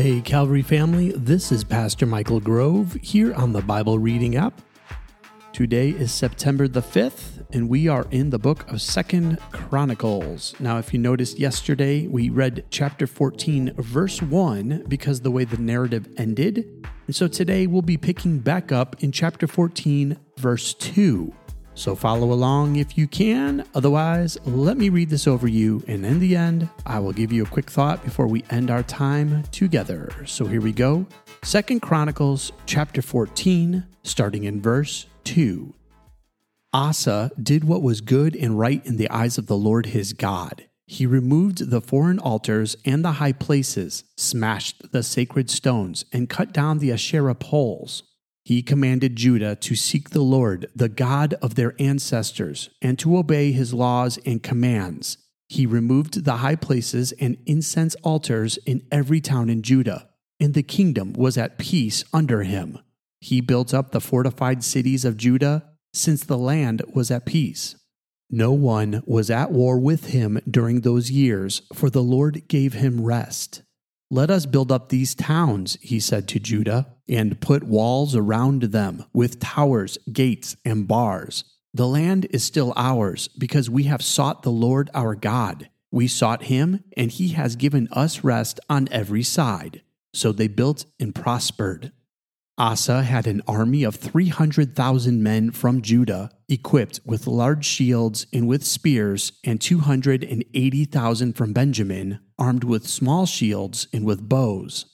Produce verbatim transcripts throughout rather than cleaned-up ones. Hey Calvary family, this is Pastor Michael Grove here on the Bible Reading App. Today is September the fifth, and we are in the book of Second Chronicles. Now, if you noticed yesterday, we read chapter fourteen, verse one, because the way the narrative ended. And so today we'll be picking back up in chapter fourteen, verse two. So follow along if you can. Otherwise, let me read this over you, and in the end, I will give you a quick thought before we end our time together. So here we go. Second Chronicles chapter fourteen, starting in verse two. Asa did what was good and right in the eyes of the Lord his God. He removed the foreign altars and the high places, smashed the sacred stones, and cut down the Asherah poles. He commanded Judah to seek the Lord, the God of their ancestors, and to obey his laws and commands. He removed the high places and incense altars in every town in Judah, and the kingdom was at peace under him. He built up the fortified cities of Judah, since the land was at peace. No one was at war with him during those years, for the Lord gave him rest. Let us build up these towns, he said to Judah, and put walls around them with towers, gates, and bars. The land is still ours because we have sought the Lord our God. We sought him, and he has given us rest on every side. So they built and prospered. Asa had an army of three hundred thousand men from Judah, equipped with large shields and with spears, and two hundred eighty thousand from Benjamin, armed with small shields and with bows.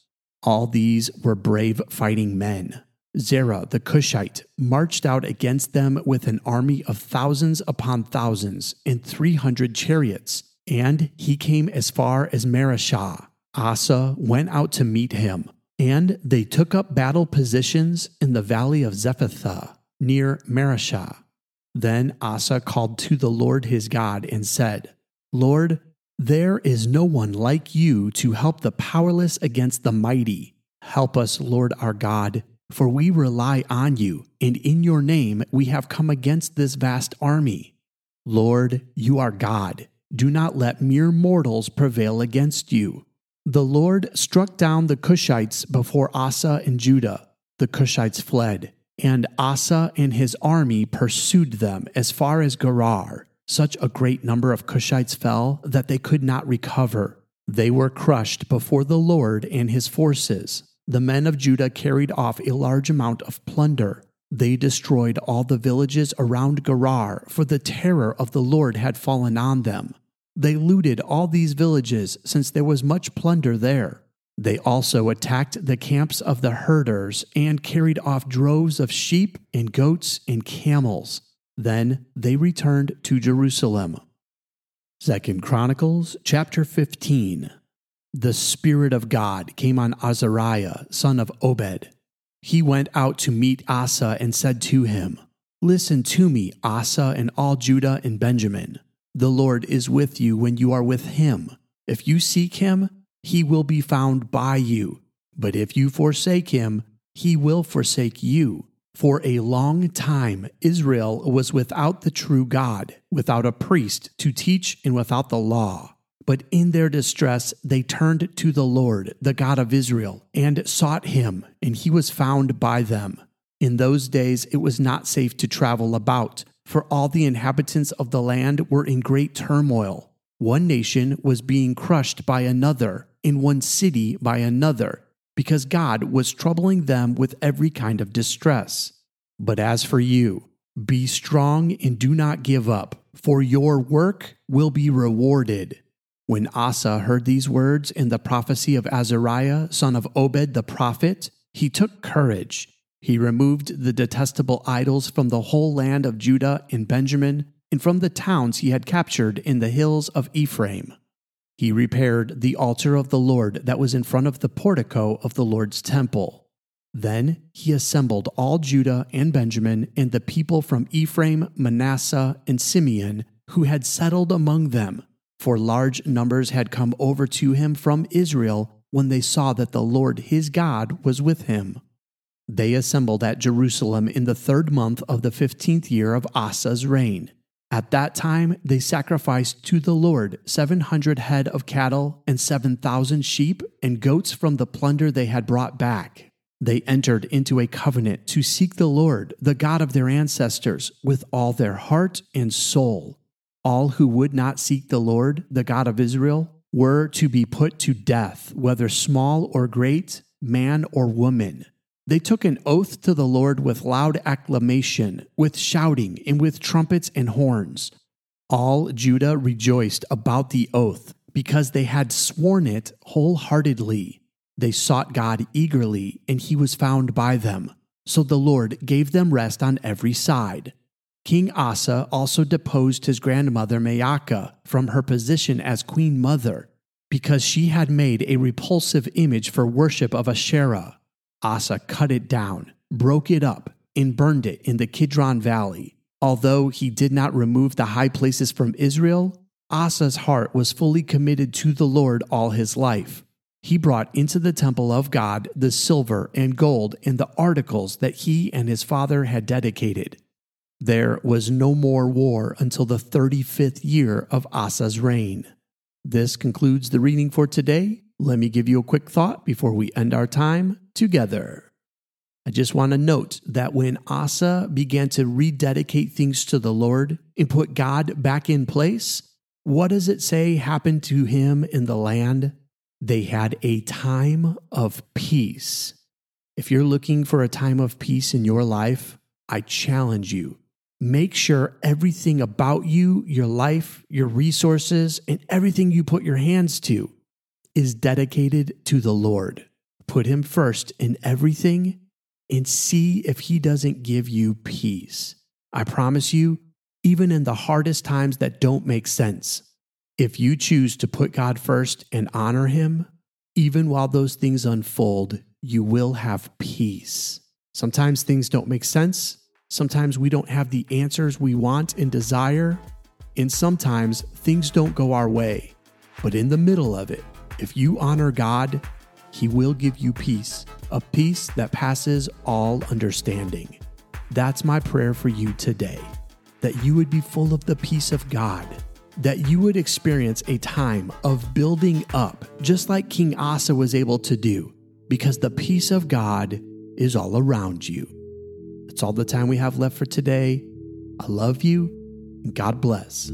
All these were brave fighting men. Zerah the Cushite marched out against them with an army of thousands upon thousands and three hundred chariots, and he came as far as Mareshah. Asa went out to meet him, and they took up battle positions in the valley of Zephathah, near Mareshah. Then Asa called to the Lord his God and said, Lord, there is no one like you to help the powerless against the mighty. Help us, Lord our God, for we rely on you, and in your name we have come against this vast army. Lord, you are God. Do not let mere mortals prevail against you. The Lord struck down the Cushites before Asa and Judah. The Cushites fled, and Asa and his army pursued them as far as Gerar. Such a great number of Cushites fell that they could not recover. They were crushed before the Lord and his forces. The men of Judah carried off a large amount of plunder. They destroyed all the villages around Gerar, for the terror of the Lord had fallen on them. They looted all these villages, since there was much plunder there. They also attacked the camps of the herders and carried off droves of sheep and goats and camels. Then they returned to Jerusalem. Second Chronicles chapter fifteen. The Spirit of God came on Azariah, son of Obed. He went out to meet Asa and said to him, Listen to me, Asa and all Judah and Benjamin. The Lord is with you when you are with him. If you seek him, he will be found by you. But if you forsake him, he will forsake you. For a long time, Israel was without the true God, without a priest to teach, and without the law. But in their distress, they turned to the Lord, the God of Israel, and sought him, and he was found by them. In those days, it was not safe to travel about, for all the inhabitants of the land were in great turmoil. One nation was being crushed by another, and one city by another, because God was troubling them with every kind of distress. But as for you, be strong and do not give up, for your work will be rewarded. When Asa heard these words and the prophecy of Azariah, son of Obed the prophet, he took courage. He removed the detestable idols from the whole land of Judah and Benjamin, and from the towns he had captured in the hills of Ephraim. He repaired the altar of the Lord that was in front of the portico of the Lord's temple. Then he assembled all Judah and Benjamin and the people from Ephraim, Manasseh, and Simeon who had settled among them, for large numbers had come over to him from Israel when they saw that the Lord his God was with him. They assembled at Jerusalem in the third month of the fifteenth year of Asa's reign. At that time, they sacrificed to the Lord seven hundred head of cattle and seven thousand sheep and goats from the plunder they had brought back. They entered into a covenant to seek the Lord, the God of their ancestors, with all their heart and soul. All who would not seek the Lord, the God of Israel, were to be put to death, whether small or great, man or woman. They took an oath to the Lord with loud acclamation, with shouting, and with trumpets and horns. All Judah rejoiced about the oath, because they had sworn it wholeheartedly. They sought God eagerly, and he was found by them. So the Lord gave them rest on every side. King Asa also deposed his grandmother Maacah from her position as queen mother, because she had made a repulsive image for worship of Asherah. Asa cut it down, broke it up, and burned it in the Kidron Valley. Although he did not remove the high places from Israel, Asa's heart was fully committed to the Lord all his life. He brought into the temple of God the silver and gold and the articles that he and his father had dedicated. There was no more war until the thirty-fifth year of Asa's reign. This concludes the reading for today. Let me give you a quick thought before we end our time together. I just want to note that when Asa began to rededicate things to the Lord and put God back in place, what does it say happened to him in the land? They had a time of peace. If you're looking for a time of peace in your life, I challenge you. Make sure everything about you, your life, your resources, and everything you put your hands to is dedicated to the Lord. Put him first in everything and see if he doesn't give you peace. I promise you, even in the hardest times that don't make sense, if you choose to put God first and honor him, even while those things unfold, you will have peace. Sometimes things don't make sense. Sometimes we don't have the answers we want and desire. And sometimes things don't go our way. But in the middle of it, if you honor God, he will give you peace, a peace that passes all understanding. That's my prayer for you today, that you would be full of the peace of God, that you would experience a time of building up, just like King Asa was able to do, because the peace of God is all around you. That's all the time we have left for today. I love you, and God bless.